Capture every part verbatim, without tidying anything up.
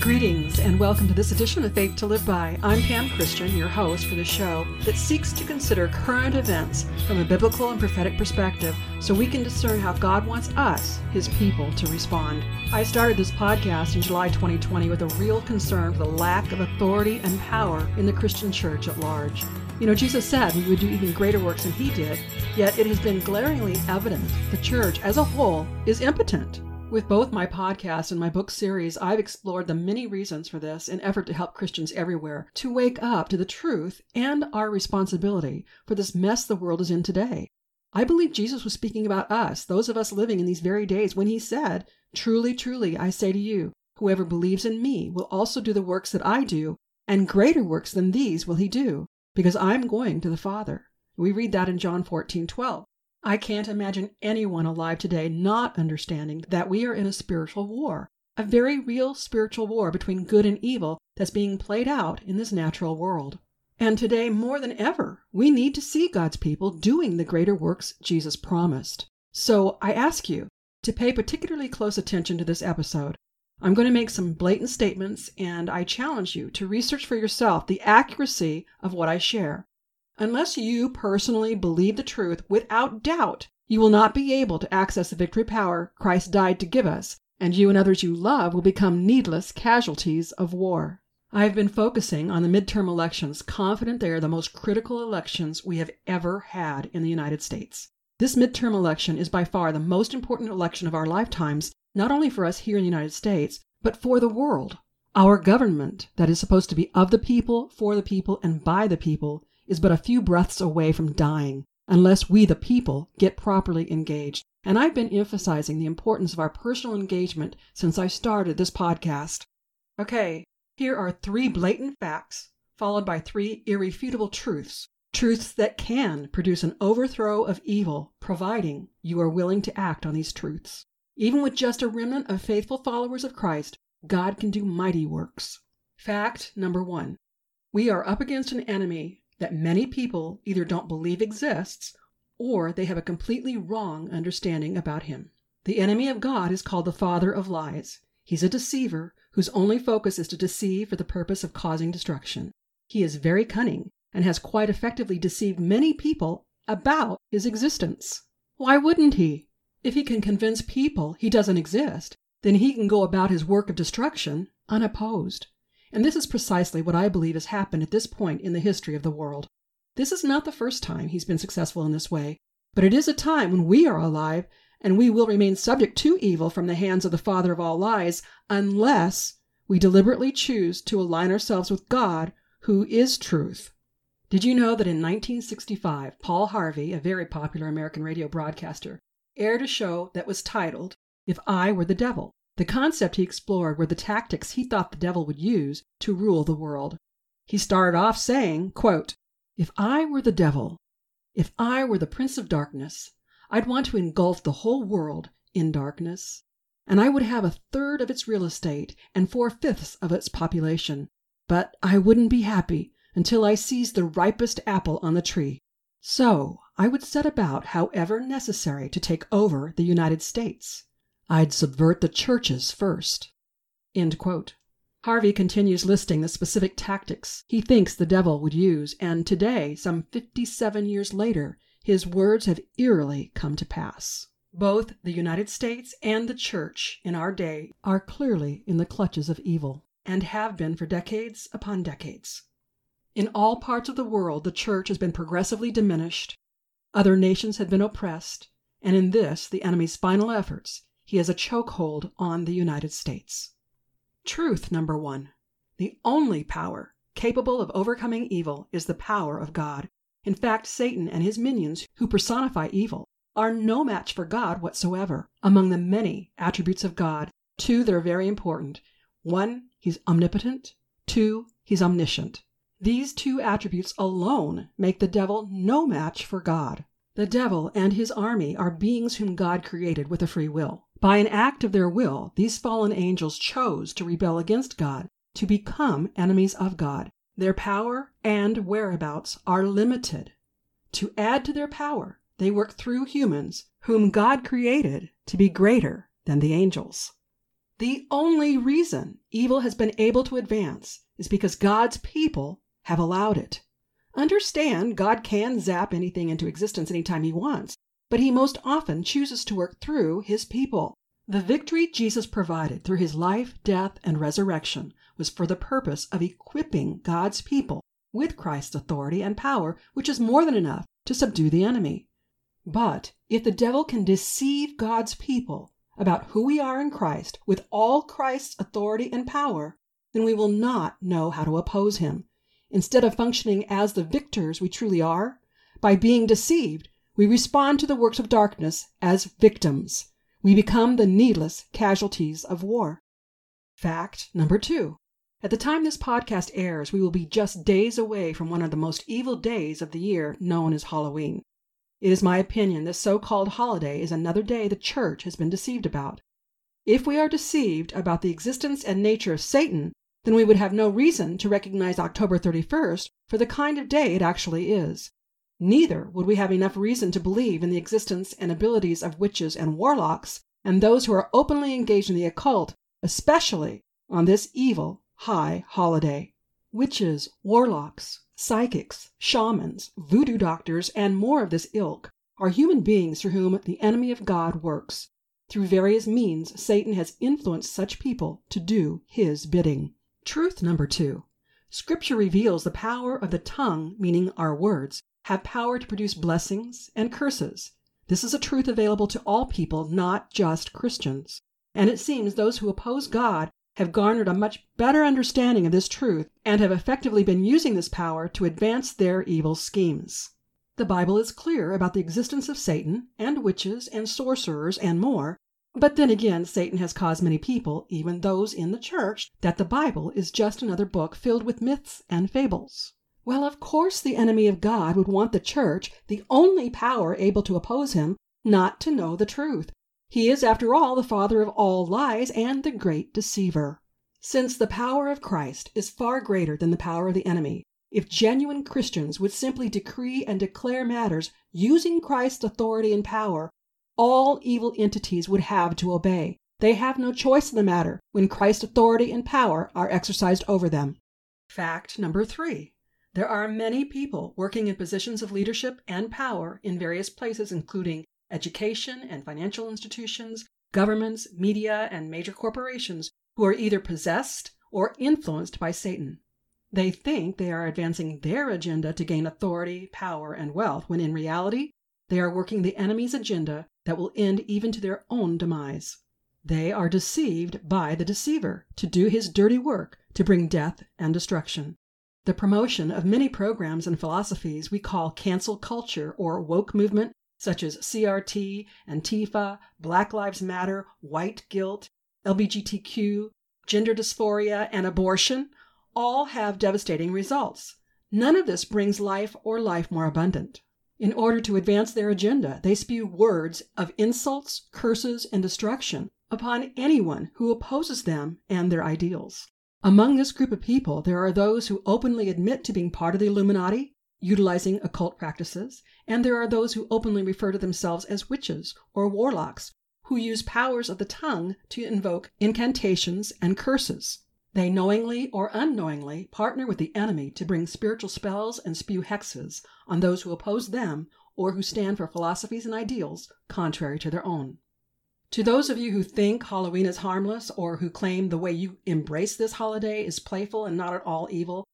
Greetings and welcome to this edition of Faith to Live By. I'm Pam Christian, your host for the show that seeks to consider current events from a biblical and prophetic perspective so we can discern how God wants us, His people, to respond. I started this podcast in July twenty twenty with a real concern for the lack of authority and power in the Christian church at large. You know, Jesus said we would do even greater works than He did, yet it has been glaringly evident the church as a whole is impotent. With both my podcast and my book series, I've explored the many reasons for this in effort to help Christians everywhere to wake up to the truth and our responsibility for this mess the world is in today. I believe Jesus was speaking about us, those of us living in these very days, when He said, "Truly, truly, I say to you, whoever believes in me will also do the works that I do, and greater works than these will he do, because I'm going to the Father." We read that in John fourteen twelve. I can't imagine anyone alive today not understanding that we are in a spiritual war, a very real spiritual war between good and evil that's being played out in this natural world. And today, more than ever, we need to see God's people doing the greater works Jesus promised. So I ask you to pay particularly close attention to this episode. I'm going to make some blatant statements, and I challenge you to research for yourself the accuracy of what I share. Unless you personally believe the truth without doubt, you will not be able to access the victory power Christ died to give us, and you and others you love will become needless casualties of war. I have been focusing on the midterm elections, confident they are the most critical elections we have ever had in the United States. This midterm election is by far the most important election of our lifetimes, not only for us here in the United States, but for the world. Our government, that is supposed to be of the people, for the people, and by the people, is but a few breaths away from dying unless we, the people, get properly engaged. And I've been emphasizing the importance of our personal engagement since I started this podcast. Okay, here are three blatant facts, followed by three irrefutable truths, truths that can produce an overthrow of evil, providing you are willing to act on these truths. Even with just a remnant of faithful followers of Christ, God can do mighty works. Fact number one, we are up against an enemy that many people either don't believe exists or they have a completely wrong understanding about him. The enemy of God is called the father of lies. He's a deceiver whose only focus is to deceive for the purpose of causing destruction. He is very cunning and has quite effectively deceived many people about his existence. Why wouldn't he? If he can convince people he doesn't exist, then he can go about his work of destruction unopposed. And this is precisely what I believe has happened at this point in the history of the world. This is not the first time he's been successful in this way, but it is a time when we are alive and we will remain subject to evil from the hands of the father of all lies unless we deliberately choose to align ourselves with God, who is truth. Did you know that in nineteen sixty-five, Paul Harvey, a very popular American radio broadcaster, aired a show that was titled, "If I Were the Devil"? The concept he explored were the tactics he thought the devil would use to rule the world. He started off saying, quote, "If I were the devil, if I were the prince of darkness, I'd want to engulf the whole world in darkness, and I would have a third of its real estate and four-fifths of its population. But I wouldn't be happy until I seized the ripest apple on the tree. So I would set about, however necessary, to take over the United States. I'd subvert the churches first." End quote. Harvey continues listing the specific tactics he thinks the devil would use, and today, some fifty-seven years later, his words have eerily come to pass. Both the United States and the church in our day are clearly in the clutches of evil, and have been for decades upon decades. In all parts of the world, the church has been progressively diminished, other nations have been oppressed, and in this, the enemy's final efforts, he has a chokehold on the United States. Truth number one, the only power capable of overcoming evil is the power of God. In fact, Satan and his minions who personify evil are no match for God whatsoever. Among the many attributes of God, two that are very important. One, he's omnipotent. Two, he's omniscient. These two attributes alone make the devil no match for God. The devil and his army are beings whom God created with a free will. By an act of their will, these fallen angels chose to rebel against God, to become enemies of God. Their power and whereabouts are limited. To add to their power, they work through humans, whom God created to be greater than the angels. The only reason evil has been able to advance is because God's people have allowed it. Understand, God can zap anything into existence anytime he wants, but he most often chooses to work through his people. The victory Jesus provided through his life, death, and resurrection was for the purpose of equipping God's people with Christ's authority and power, which is more than enough to subdue the enemy. But if the devil can deceive God's people about who we are in Christ with all Christ's authority and power, then we will not know how to oppose him. Instead of functioning as the victors we truly are, by being deceived, we respond to the works of darkness as victims. We become the needless casualties of war. Fact number two. At the time this podcast airs, we will be just days away from one of the most evil days of the year, known as Halloween. It is my opinion this so-called holiday is another day the church has been deceived about. If we are deceived about the existence and nature of Satan, then we would have no reason to recognize October thirty-first for the kind of day it actually is. Neither would we have enough reason to believe in the existence and abilities of witches and warlocks and those who are openly engaged in the occult, especially on this evil high holiday. Witches, warlocks, psychics, shamans, voodoo doctors, and more of this ilk are human beings through whom the enemy of God works. Through various means, Satan has influenced such people to do his bidding. Truth number two. Scripture reveals the power of the tongue, meaning our words, have power to produce blessings and curses. This is a truth available to all people, not just Christians. And it seems those who oppose God have garnered a much better understanding of this truth and have effectively been using this power to advance their evil schemes. The Bible is clear about the existence of Satan and witches and sorcerers and more, but then again, Satan has caused many people, even those in the church, that the Bible is just another book filled with myths and fables. Well, of course the enemy of God would want the church, the only power able to oppose him, not to know the truth. He is, after all, the father of all lies and the great deceiver. Since the power of Christ is far greater than the power of the enemy, if genuine Christians would simply decree and declare matters using Christ's authority and power, all evil entities would have to obey. They have no choice in the matter when Christ's authority and power are exercised over them. Fact number three. There are many people working in positions of leadership and power in various places, including education and financial institutions, governments, media, and major corporations, who are either possessed or influenced by Satan. They think they are advancing their agenda to gain authority, power, and wealth, when in reality, they are working the enemy's agenda that will end even to their own demise. They are deceived by the deceiver to do his dirty work to bring death and destruction. The promotion of many programs and philosophies we call cancel culture or woke movement, such as C R T, Antifa, Black Lives Matter, white guilt, L G B T Q, gender dysphoria, and abortion, all have devastating results. None of this brings life or life more abundant. In order to advance their agenda, they spew words of insults, curses, and destruction upon anyone who opposes them and their ideals. Among this group of people, there are those who openly admit to being part of the Illuminati, utilizing occult practices, and there are those who openly refer to themselves as witches or warlocks, who use powers of the tongue to invoke incantations and curses. They knowingly or unknowingly partner with the enemy to bring spiritual spells and spew hexes on those who oppose them or who stand for philosophies and ideals contrary to their own. To those of you who think Halloween is harmless or who claim the way you embrace this holiday is playful and not at all evil,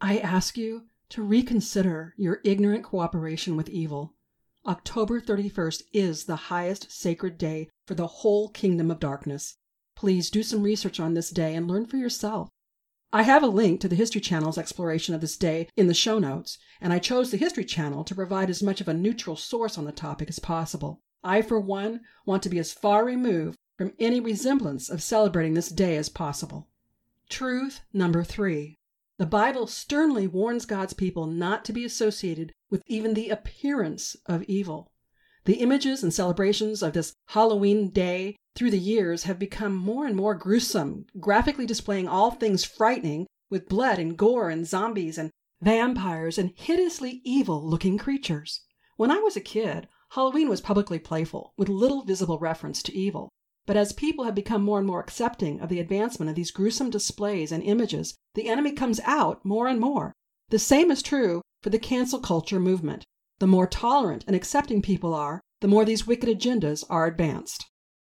I ask you to reconsider your ignorant cooperation with evil. October thirty-first is the highest sacred day for the whole kingdom of darkness. Please do some research on this day and learn for yourself. I have a link to the History Channel's exploration of this day in the show notes, and I chose the History Channel to provide as much of a neutral source on the topic as possible. I, for one, want to be as far removed from any resemblance of celebrating this day as possible. Truth number three. The Bible sternly warns God's people not to be associated with even the appearance of evil. The images and celebrations of this Halloween day through the years have become more and more gruesome, graphically displaying all things frightening with blood and gore and zombies and vampires and hideously evil-looking creatures. When I was a kid, Halloween was publicly playful, with little visible reference to evil. But as people have become more and more accepting of the advancement of these gruesome displays and images, the enemy comes out more and more. The same is true for the cancel culture movement. The more tolerant and accepting people are, the more these wicked agendas are advanced.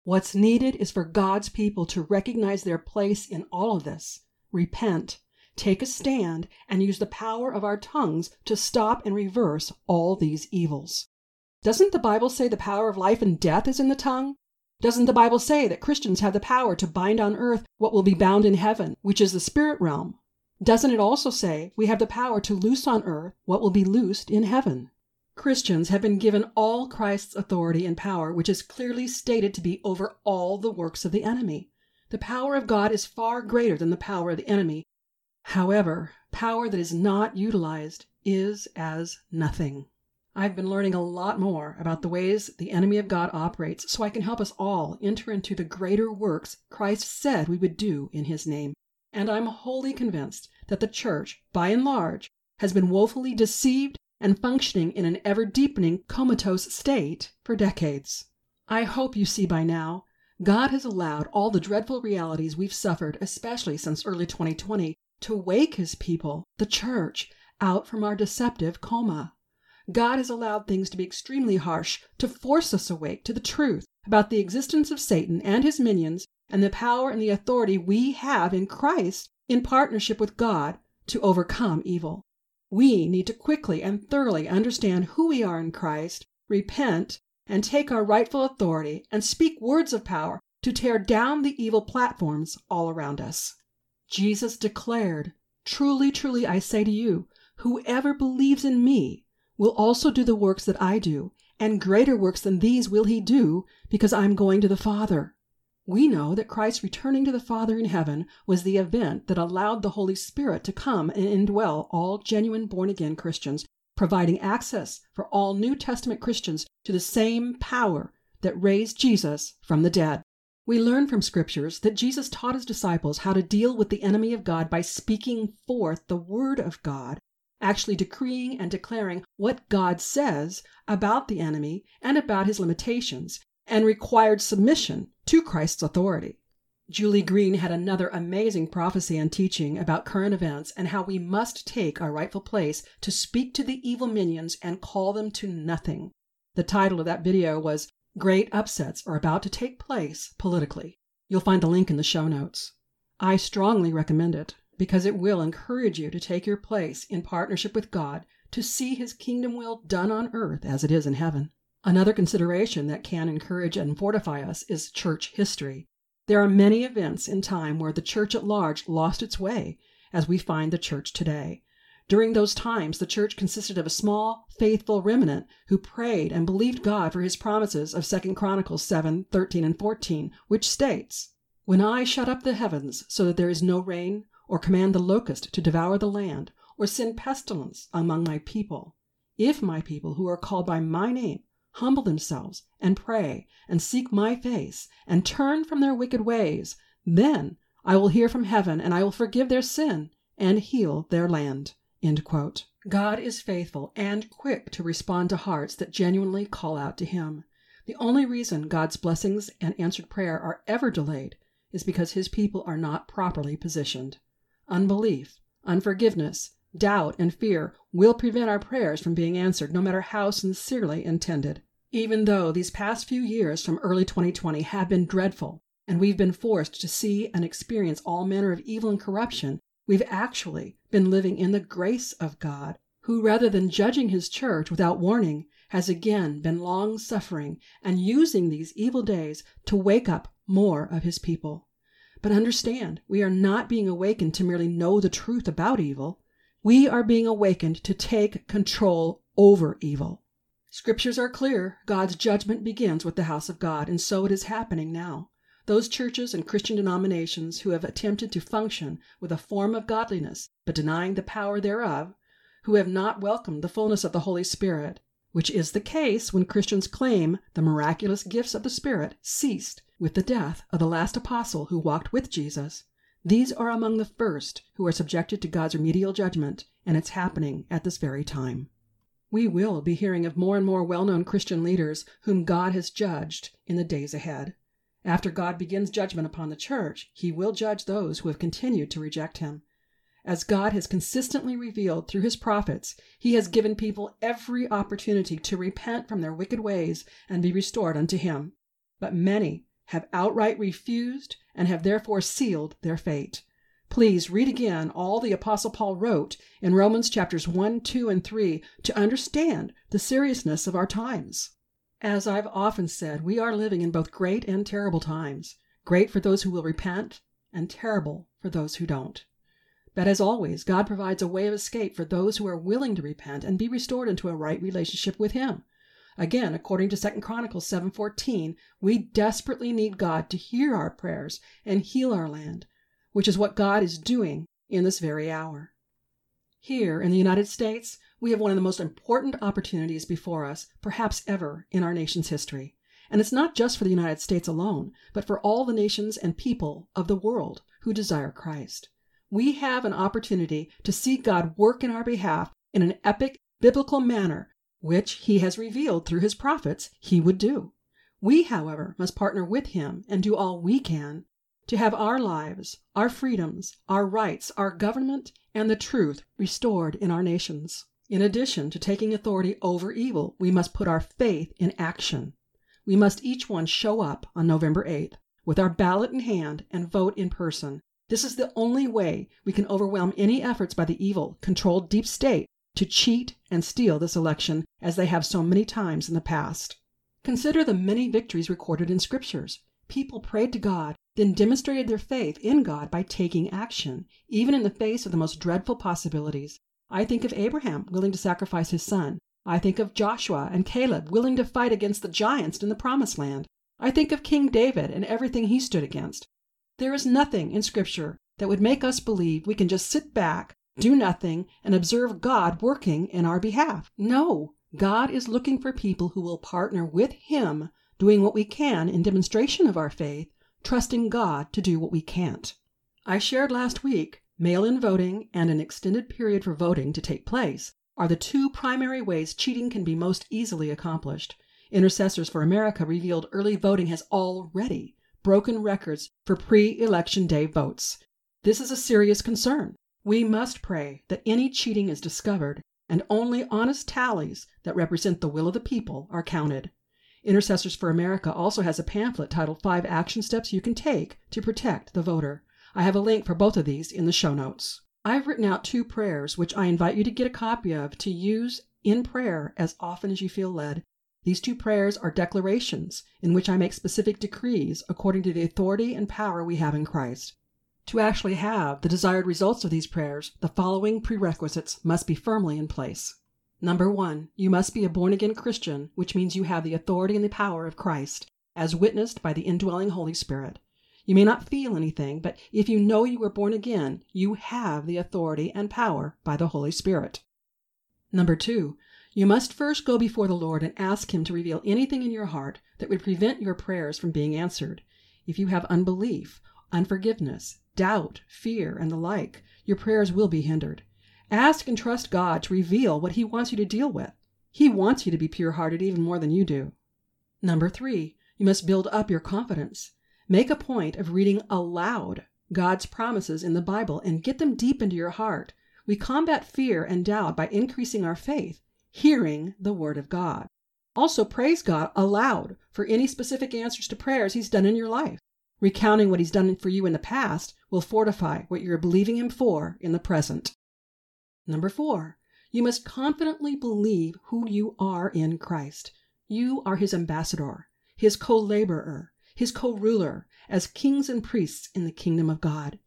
What's needed is for God's people to recognize their place in all of this, repent, take a stand, and use the power of our tongues to stop and reverse all these evils. Doesn't the Bible say the power of life and death is in the tongue? Doesn't the Bible say that Christians have the power to bind on earth what will be bound in heaven, which is the spirit realm? Doesn't it also say we have the power to loose on earth what will be loosed in heaven? Christians have been given all Christ's authority and power, which is clearly stated to be over all the works of the enemy. The power of God is far greater than the power of the enemy. However, power that is not utilized is as nothing. I've been learning a lot more about the ways the enemy of God operates so I can help us all enter into the greater works Christ said we would do in his name. And I'm wholly convinced that the church, by and large, has been woefully deceived and functioning in an ever-deepening comatose state for decades. I hope you see by now, God has allowed all the dreadful realities we've suffered, especially since early twenty twenty, to wake his people, the church, out from our deceptive coma. God has allowed things to be extremely harsh to force us awake to the truth about the existence of Satan and his minions and the power and the authority we have in Christ in partnership with God to overcome evil. We need to quickly and thoroughly understand who we are in Christ, repent, and take our rightful authority and speak words of power to tear down the evil platforms all around us. Jesus declared, "Truly, truly, I say to you, whoever believes in me will also do the works that I do, and greater works than these will he do, because I'm going to the Father." We know that Christ's returning to the Father in heaven was the event that allowed the Holy Spirit to come and indwell all genuine born-again Christians, providing access for all New Testament Christians to the same power that raised Jesus from the dead. We learn from scriptures that Jesus taught his disciples how to deal with the enemy of God by speaking forth the word of God, actually decreeing and declaring what God says about the enemy and about his limitations, and required submission to Christ's authority. Julie Green had another amazing prophecy and teaching about current events and how we must take our rightful place to speak to the evil minions and call them to nothing. The title of that video was "Great Upsets Are About to Take Place Politically." You'll find the link in the show notes. I strongly recommend it, because it will encourage you to take your place in partnership with God to see his kingdom will done on earth as it is in heaven. Another consideration that can encourage and fortify us is church history. There are many events in time where the church at large lost its way, as we find the church today. During those times, the church consisted of a small, faithful remnant who prayed and believed God for his promises of Second Chronicles seven, thirteen, and fourteen, which states, "When I shut up the heavens so that there is no rain, or command the locust to devour the land, or send pestilence among my people. If my people who are called by my name humble themselves and pray and seek my face and turn from their wicked ways, then I will hear from heaven and I will forgive their sin and heal their land." End quote. God is faithful and quick to respond to hearts that genuinely call out to him. The only reason God's blessings and answered prayer are ever delayed is because his people are not properly positioned. Unbelief, unforgiveness, doubt, and fear will prevent our prayers from being answered, no matter how sincerely intended. Even though these past few years from early twenty twenty have been dreadful, and we've been forced to see and experience all manner of evil and corruption, we've actually been living in the grace of God, who, rather than judging his church without warning, has again been long-suffering and using these evil days to wake up more of his people. But understand, we are not being awakened to merely know the truth about evil. We are being awakened to take control over evil. Scriptures are clear. God's judgment begins with the house of God, and so it is happening now. Those churches and Christian denominations who have attempted to function with a form of godliness, but denying the power thereof, who have not welcomed the fullness of the Holy Spirit, which is the case when Christians claim the miraculous gifts of the Spirit ceased with the death of the last apostle who walked with Jesus. These are among the first who are subjected to God's remedial judgment, and it's happening at this very time. We will be hearing of more and more well-known Christian leaders whom God has judged in the days ahead. After God begins judgment upon the church, he will judge those who have continued to reject him. As God has consistently revealed through his prophets, he has given people every opportunity to repent from their wicked ways and be restored unto him. But many have outright refused and have therefore sealed their fate. Please read again all the Apostle Paul wrote in Romans chapters one, two, and three to understand the seriousness of our times. As I've often said, we are living in both great and terrible times. Great for those who will repent, and terrible for those who don't. But as always, God provides a way of escape for those who are willing to repent and be restored into a right relationship with him. Again, according to Second Chronicles seven fourteen, we desperately need God to hear our prayers and heal our land, which is what God is doing in this very hour. Here in the United States, we have one of the most important opportunities before us, perhaps ever, in our nation's history. And it's not just for the United States alone, but for all the nations and people of the world who desire Christ. We have an opportunity to see God work in our behalf in an epic, biblical manner, which he has revealed through his prophets he would do. We, however, must partner with him and do all we can to have our lives, our freedoms, our rights, our government, and the truth restored in our nations. In addition to taking authority over evil, we must put our faith in action. We must each one show up on November eighth with our ballot in hand and vote in person. This is the only way we can overwhelm any efforts by the evil, controlled deep state to cheat and steal this election as they have so many times in the past. Consider the many victories recorded in scriptures. People prayed to God, then demonstrated their faith in God by taking action, even in the face of the most dreadful possibilities. I think of Abraham willing to sacrifice his son. I think of Joshua and Caleb willing to fight against the giants in the Promised Land. I think of King David and everything he stood against. There is nothing in Scripture that would make us believe we can just sit back, do nothing, and observe God working in our behalf. No, God is looking for people who will partner with him, doing what we can in demonstration of our faith, trusting God to do what we can't. I shared last week, mail-in voting and an extended period for voting to take place are the two primary ways cheating can be most easily accomplished. Intercessors for America revealed early voting has already broken records for pre-election day votes. This is a serious concern. We must pray that any cheating is discovered and only honest tallies that represent the will of the people are counted. Intercessors for America also has a pamphlet titled Five Action Steps You Can Take to Protect the Voter. I have a link for both of these in the show notes. I've written out two prayers, which I invite you to get a copy of to use in prayer as often as you feel led. These two prayers are declarations in which I make specific decrees according to the authority and power we have in Christ. To actually have the desired results of these prayers, the following prerequisites must be firmly in place. Number one, you must be a born-again Christian, which means you have the authority and the power of Christ, as witnessed by the indwelling Holy Spirit. You may not feel anything, but if you know you were born again, you have the authority and power by the Holy Spirit. Number two, you must first go before the Lord and ask him to reveal anything in your heart that would prevent your prayers from being answered. If you have unbelief, unforgiveness, doubt, fear, and the like, your prayers will be hindered. Ask and trust God to reveal what he wants you to deal with. He wants you to be pure-hearted even more than you do. Number three, you must build up your confidence. Make a point of reading aloud God's promises in the Bible and get them deep into your heart. We combat fear and doubt by increasing our faith, hearing the Word of God. Also praise God aloud for any specific answers to prayers he's done in your life. Recounting what he's done for you in the past will fortify what you're believing him for in the present. Number four, you must confidently believe who you are in Christ. You are his ambassador, his co-laborer, his co-ruler, as kings and priests in the kingdom of God.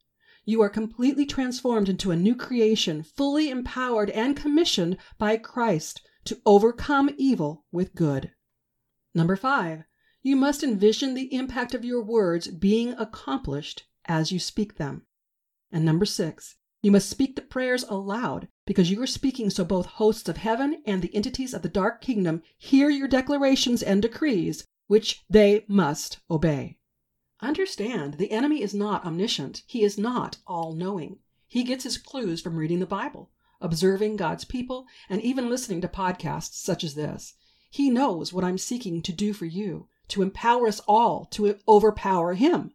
You are completely transformed into a new creation, fully empowered and commissioned by Christ to overcome evil with good. Number five, you must envision the impact of your words being accomplished as you speak them. And number six, you must speak the prayers aloud because you are speaking so both hosts of heaven and the entities of the dark kingdom hear your declarations and decrees, which they must obey. Understand, the enemy is not omniscient. He is not all-knowing. He gets his clues from reading the Bible, observing God's people, and even listening to podcasts such as this. He knows what I'm seeking to do for you, to empower us all to overpower him.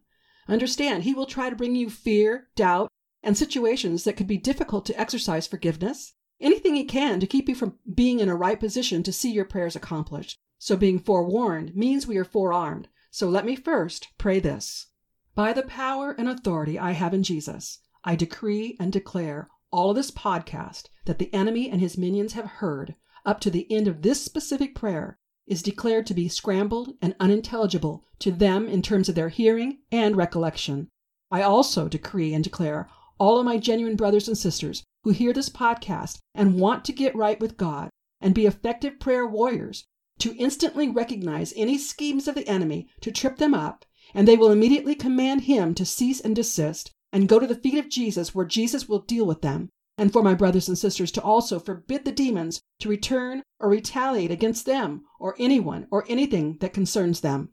Understand, he will try to bring you fear, doubt, and situations that could be difficult to exercise forgiveness. Anything he can to keep you from being in a right position to see your prayers accomplished. So being forewarned means we are forearmed. So let me first pray this. By the power and authority I have in Jesus, I decree and declare all of this podcast that the enemy and his minions have heard up to the end of this specific prayer is declared to be scrambled and unintelligible to them in terms of their hearing and recollection. I also decree and declare all of my genuine brothers and sisters who hear this podcast and want to get right with God and be effective prayer warriors to instantly recognize any schemes of the enemy to trip them up, and they will immediately command him to cease and desist and go to the feet of Jesus, where Jesus will deal with them, and for my brothers and sisters to also forbid the demons to return or retaliate against them or anyone or anything that concerns them.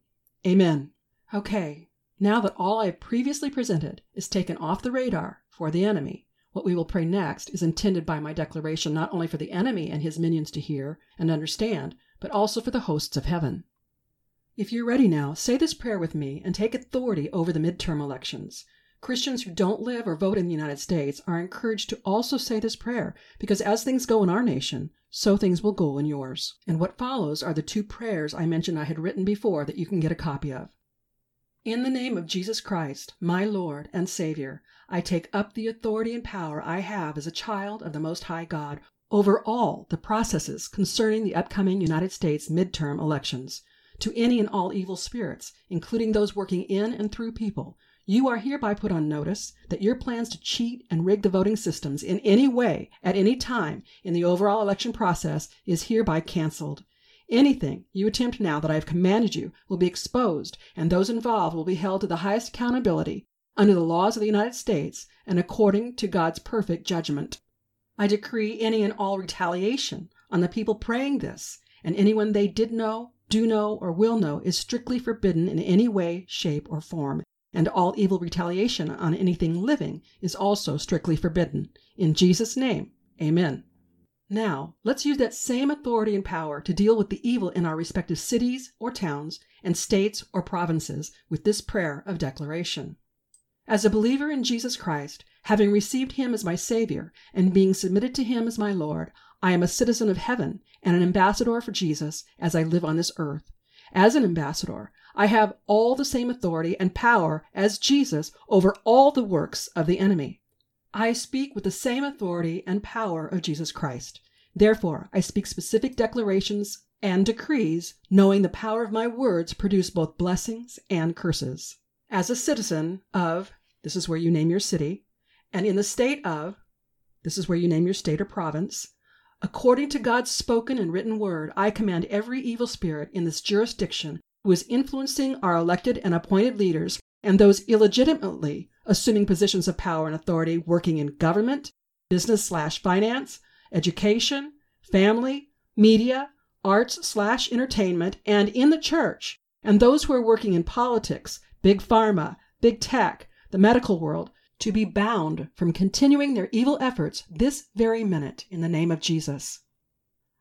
Amen. Okay, now that all I have previously presented is taken off the radar for the enemy, what we will pray next is intended by my declaration not only for the enemy and his minions to hear and understand, but also for the hosts of heaven. If you're ready now, say this prayer with me and take authority over the midterm elections. Christians who don't live or vote in the United States are encouraged to also say this prayer, because as things go in our nation, so things will go in yours. And what follows are the two prayers I mentioned I had written before that you can get a copy of. In the name of Jesus Christ, my Lord and Savior, I take up the authority and power I have as a child of the Most High God over all the processes concerning the upcoming United States midterm elections. To any and all evil spirits, including those working in and through people, you are hereby put on notice that your plans to cheat and rig the voting systems in any way, at any time, in the overall election process is hereby canceled. Anything you attempt now that I have commanded you will be exposed, and those involved will be held to the highest accountability under the laws of the United States and according to God's perfect judgment. I decree any and all retaliation on the people praying this, and anyone they did know, do know, or will know is strictly forbidden in any way, shape, or form, and all evil retaliation on anything living is also strictly forbidden. In Jesus' name, amen. Now, let's use that same authority and power to deal with the evil in our respective cities or towns and states or provinces with this prayer of declaration. As a believer in Jesus Christ, having received him as my Savior and being submitted to him as my Lord, I am a citizen of heaven and an ambassador for Jesus as I live on this earth. As an ambassador, I have all the same authority and power as Jesus over all the works of the enemy. I speak with the same authority and power of Jesus Christ. Therefore, I speak specific declarations and decrees, knowing the power of my words produce both blessings and curses. As a citizen of, this is where you name your city, and in the state of, this is where you name your state or province, according to God's spoken and written word, I command every evil spirit in this jurisdiction who is influencing our elected and appointed leaders and those illegitimately assuming positions of power and authority working in government, business slash finance, education, family, media, arts slash entertainment, and in the church, and those who are working in politics, big pharma, big tech, the medical world, to be bound from continuing their evil efforts this very minute in the name of Jesus.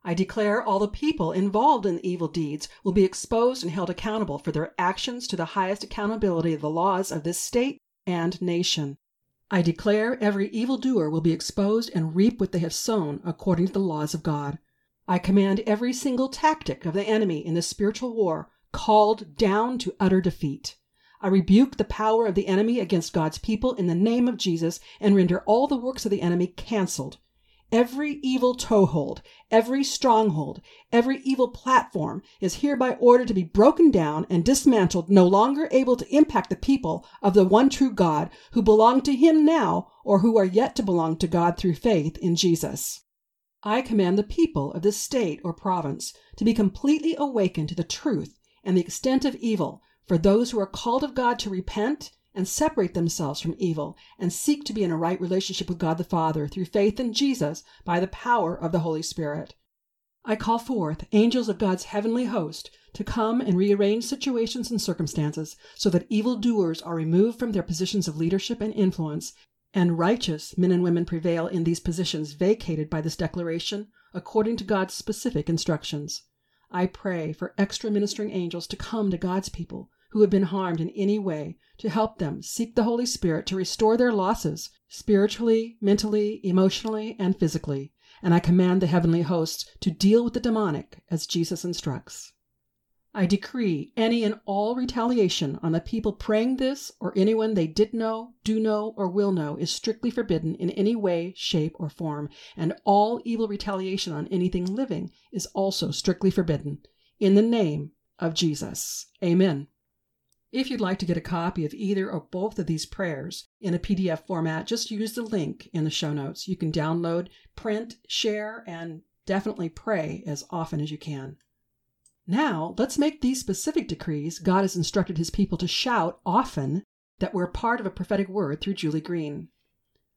I declare all the people involved in the evil deeds will be exposed and held accountable for their actions to the highest accountability of the laws of this state and nation. I declare every evildoer will be exposed and reap what they have sown according to the laws of God. I command every single tactic of the enemy in this spiritual war called down to utter defeat. I rebuke the power of the enemy against God's people in the name of Jesus and render all the works of the enemy canceled. Every evil toehold, every stronghold, every evil platform is hereby ordered to be broken down and dismantled, no longer able to impact the people of the one true God who belong to him now or who are yet to belong to God through faith in Jesus. I command the people of this state or province to be completely awakened to the truth and the extent of evil, for those who are called of God to repent and separate themselves from evil and seek to be in a right relationship with God the Father through faith in Jesus by the power of the Holy Spirit. I call forth angels of God's heavenly host to come and rearrange situations and circumstances so that evildoers are removed from their positions of leadership and influence, and righteous men and women prevail in these positions vacated by this declaration according to God's specific instructions. I pray for extra ministering angels to come to God's people who have been harmed in any way to help them seek the Holy Spirit to restore their losses spiritually, mentally, emotionally, and physically. And I command the heavenly hosts to deal with the demonic as Jesus instructs. I decree any and all retaliation on the people praying this or anyone they did know, do know, or will know is strictly forbidden in any way, shape, or form, and all evil retaliation on anything living is also strictly forbidden. In the name of Jesus. Amen. If you'd like to get a copy of either or both of these prayers in a P D F format, just use the link in the show notes. You can download, print, share, and definitely pray as often as you can. Now, let's make these specific decrees God has instructed his people to shout often that we're part of a prophetic word through Julie Green.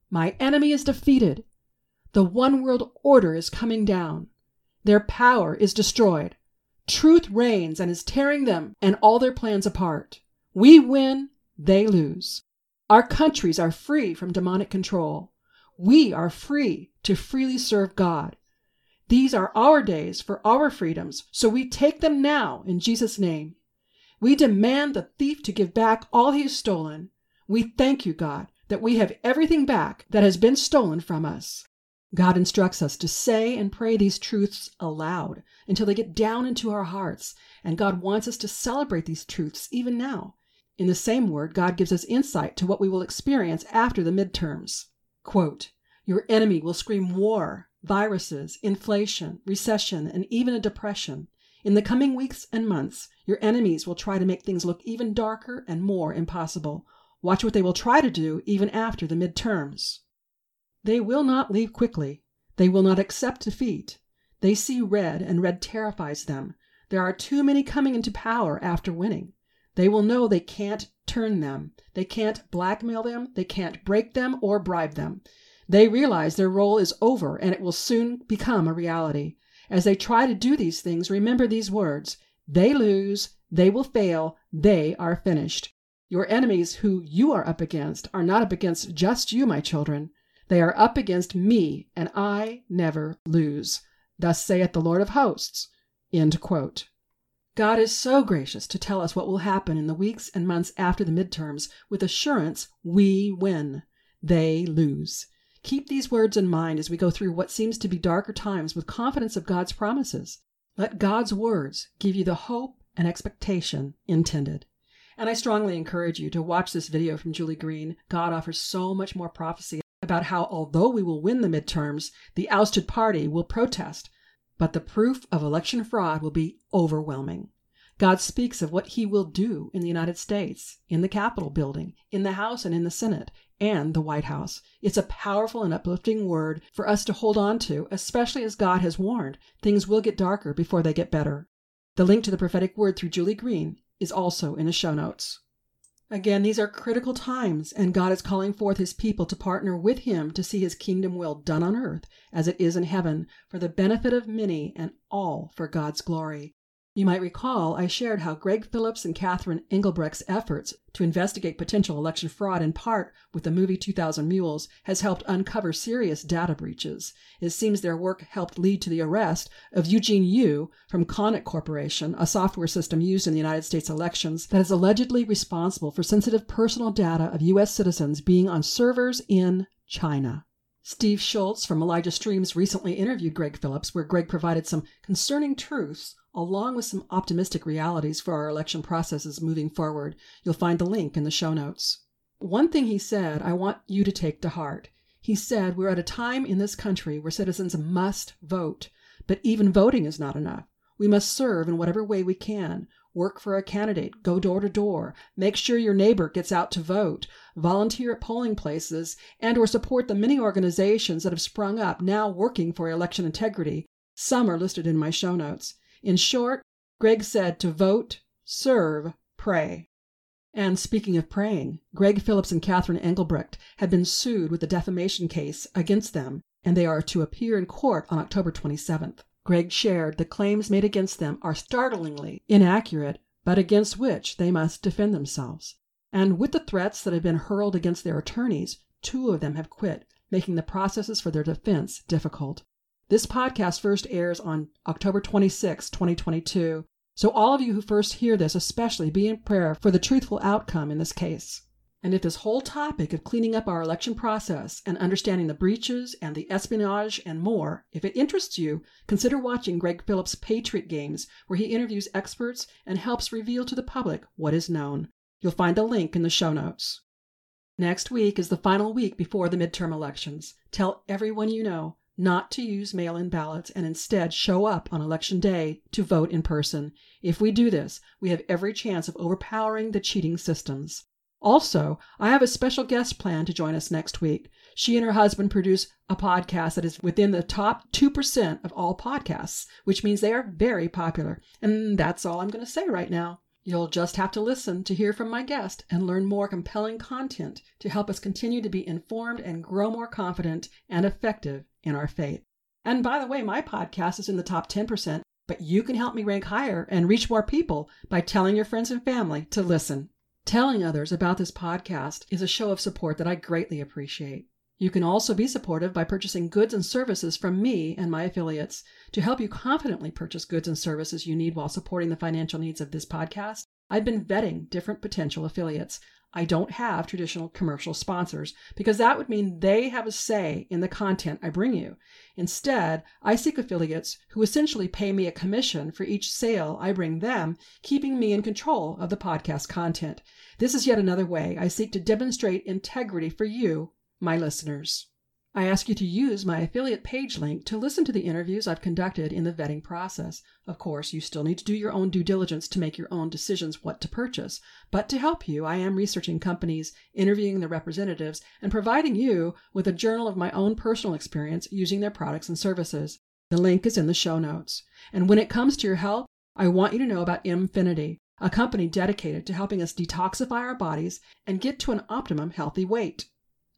My enemy is defeated. The one world order is coming down. Their power is destroyed. Truth reigns and is tearing them and all their plans apart. We win, they lose. Our countries are free from demonic control. We are free to freely serve God. These are our days for our freedoms, so we take them now in Jesus' name. We demand the thief to give back all he has stolen. We thank you, God, that we have everything back that has been stolen from us. God instructs us to say and pray these truths aloud until they get down into our hearts, and God wants us to celebrate these truths even now. In the same word, God gives us insight to what we will experience after the midterms. Quote, your enemy will scream war, viruses, inflation, recession, and even a depression. In the coming weeks and months, your enemies will try to make things look even darker and more impossible. Watch what they will try to do even after the midterms. They will not leave quickly. They will not accept defeat. They see red, and red terrifies them. There are too many coming into power after winning. They will know they can't turn them. They can't blackmail them. They can't break them or bribe them. They realize their role is over and it will soon become a reality. As they try to do these things, remember these words. They lose. They will fail. They are finished. Your enemies who you are up against are not up against just you, my children. They are up against me, and I never lose. Thus saith the Lord of hosts. End quote. God is so gracious to tell us what will happen in the weeks and months after the midterms with assurance we win. They lose. Keep these words in mind as we go through what seems to be darker times with confidence of God's promises. Let God's words give you the hope and expectation intended. And I strongly encourage you to watch this video from Julie Green. God offers so much more prophecy about how, although we will win the midterms, the ousted party will protest, but the proof of election fraud will be overwhelming. God speaks of what he will do in the United States, in the Capitol building, in the House and in the Senate, and the White House. It's a powerful and uplifting word for us to hold on to, especially as God has warned things will get darker before they get better. The link to the prophetic word through Julie Green is also in the show notes. Again, these are critical times, and God is calling forth his people to partner with him to see his kingdom will done on earth as it is in heaven for the benefit of many and all for God's glory. You might recall I shared how Gregg Phillips and Catherine Engelbrecht's efforts to investigate potential election fraud in part with the movie two thousand mules has helped uncover serious data breaches. It seems their work helped lead to the arrest of Eugene Yu from Conic Corporation, a software system used in the United States elections that is allegedly responsible for sensitive personal data of U S citizens being on servers in China. Steve Schultz from Elijah Streams recently interviewed Gregg Phillips, where Gregg provided some concerning truths along with some optimistic realities for our election processes moving forward. You'll find the link in the show notes. One thing he said I want you to take to heart. He said we're at a time in this country where citizens must vote, but even voting is not enough. We must serve in whatever way we can. Work for a candidate, go door to door, make sure your neighbor gets out to vote, volunteer at polling places, and or support the many organizations that have sprung up now working for election integrity. Some are listed in my show notes. In short, Gregg said to vote, serve, pray. And speaking of praying, Gregg Phillips and Catherine Engelbrecht have been sued with a defamation case against them, and they are to appear in court on October twenty-seventh. Gregg shared the claims made against them are startlingly inaccurate, but against which they must defend themselves. And with the threats that have been hurled against their attorneys, two of them have quit, making the processes for their defense difficult. This podcast first airs on October twenty-sixth, twenty twenty-two. So all of you who first hear this, especially be in prayer for the truthful outcome in this case. And if this whole topic of cleaning up our election process and understanding the breaches and the espionage and more, if it interests you, consider watching Gregg Phillips' Patriot Games, where he interviews experts and helps reveal to the public what is known. You'll find the link in the show notes. Next week is the final week before the midterm elections. Tell everyone you know not to use mail-in ballots and instead show up on Election Day to vote in person. If we do this, we have every chance of overpowering the cheating systems. Also, I have a special guest planned to join us next week. She and her husband produce a podcast that is within the top two percent of all podcasts, which means they are very popular. And that's all I'm going to say right now. You'll just have to listen to hear from my guest and learn more compelling content to help us continue to be informed and grow more confident and effective in our faith. And by the way, my podcast is in the top ten percent, but you can help me rank higher and reach more people by telling your friends and family to listen. Telling others about this podcast is a show of support that I greatly appreciate. You can also be supportive by purchasing goods and services from me and my affiliates. To help you confidently purchase goods and services you need while supporting the financial needs of this podcast, I've been vetting different potential affiliates. I don't have traditional commercial sponsors because that would mean they have a say in the content I bring you. Instead, I seek affiliates who essentially pay me a commission for each sale I bring them, keeping me in control of the podcast content. This is yet another way I seek to demonstrate integrity for you, my listeners. I ask you to use my affiliate page link to listen to the interviews I've conducted in the vetting process. Of course, you still need to do your own due diligence to make your own decisions what to purchase. But to help you, I am researching companies, interviewing their representatives, and providing you with a journal of my own personal experience using their products and services. The link is in the show notes. And when it comes to your health, I want you to know about Infinity, a company dedicated to helping us detoxify our bodies and get to an optimum healthy weight.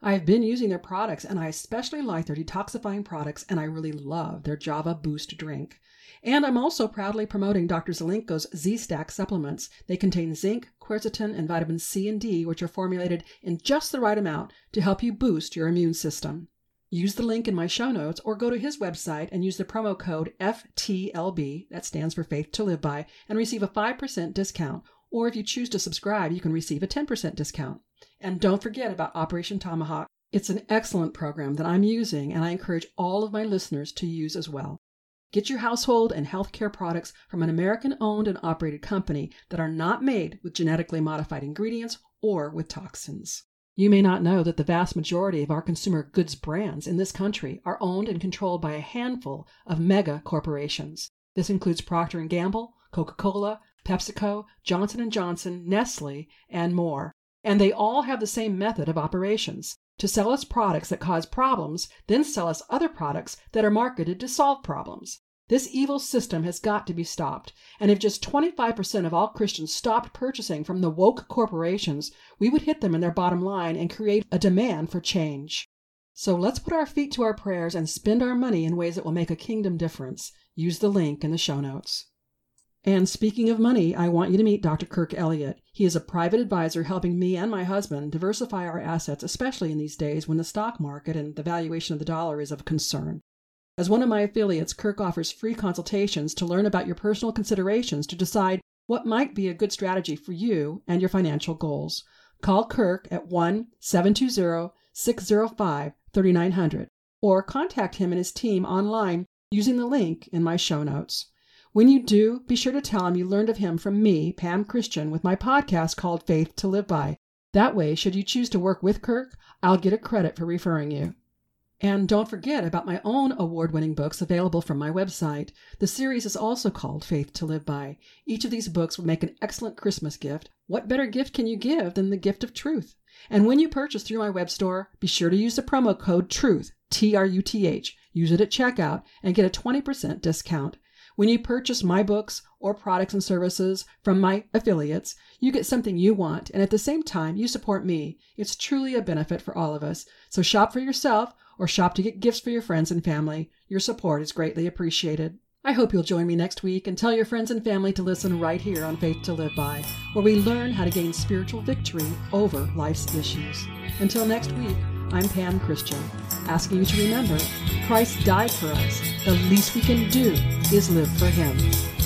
I've been using their products, and I especially like their detoxifying products, and I really love their Java Boost drink. And I'm also proudly promoting Doctor Zelenko's Z-Stack supplements. They contain zinc, quercetin, and vitamin C and D, which are formulated in just the right amount to help you boost your immune system. Use the link in my show notes or go to his website and use the promo code F T L B, that stands for Faith to Live By, and receive a five percent discount. Or if you choose to subscribe, you can receive a ten percent discount. And don't forget about Operation Tomahawk. It's an excellent program that I'm using, and I encourage all of my listeners to use as well. Get your household and healthcare products from an American-owned and operated company that are not made with genetically modified ingredients or with toxins. You may not know that the vast majority of our consumer goods brands in this country are owned and controlled by a handful of mega corporations. This includes Procter and Gamble, Coca-Cola, PepsiCo, Johnson and Johnson, Nestle, and more. And they all have the same method of operations, to sell us products that cause problems, then sell us other products that are marketed to solve problems. This evil system has got to be stopped. And if just twenty-five percent of all Christians stopped purchasing from the woke corporations, we would hit them in their bottom line and create a demand for change. So let's put our feet to our prayers and spend our money in ways that will make a kingdom difference. Use the link in the show notes. And speaking of money, I want you to meet Doctor Kirk Elliott. He is a private advisor helping me and my husband diversify our assets, especially in these days when the stock market and the valuation of the dollar is of concern. As one of my affiliates, Kirk offers free consultations to learn about your personal considerations to decide what might be a good strategy for you and your financial goals. Call Kirk at one seven two zero six zero five three nine zero zero or contact him and his team online using the link in my show notes. When you do, be sure to tell him you learned of him from me, Pam Christian, with my podcast called Faith to Live By. That way, should you choose to work with Kirk, I'll get a credit for referring you. And don't forget about my own award-winning books available from my website. The series is also called Faith to Live By. Each of these books would make an excellent Christmas gift. What better gift can you give than the gift of truth? And when you purchase through my web store, be sure to use the promo code TRUTH, T R U T H. Use it at checkout and get a twenty percent discount. When you purchase my books or products and services from my affiliates, you get something you want, and at the same time, you support me. It's truly a benefit for all of us. So shop for yourself or shop to get gifts for your friends and family. Your support is greatly appreciated. I hope you'll join me next week and tell your friends and family to listen right here on Faith to Live By, where we learn how to gain spiritual victory over life's issues. Until next week, I'm Pam Christian, asking you to remember... Christ died for us. The least we can do is live for Him.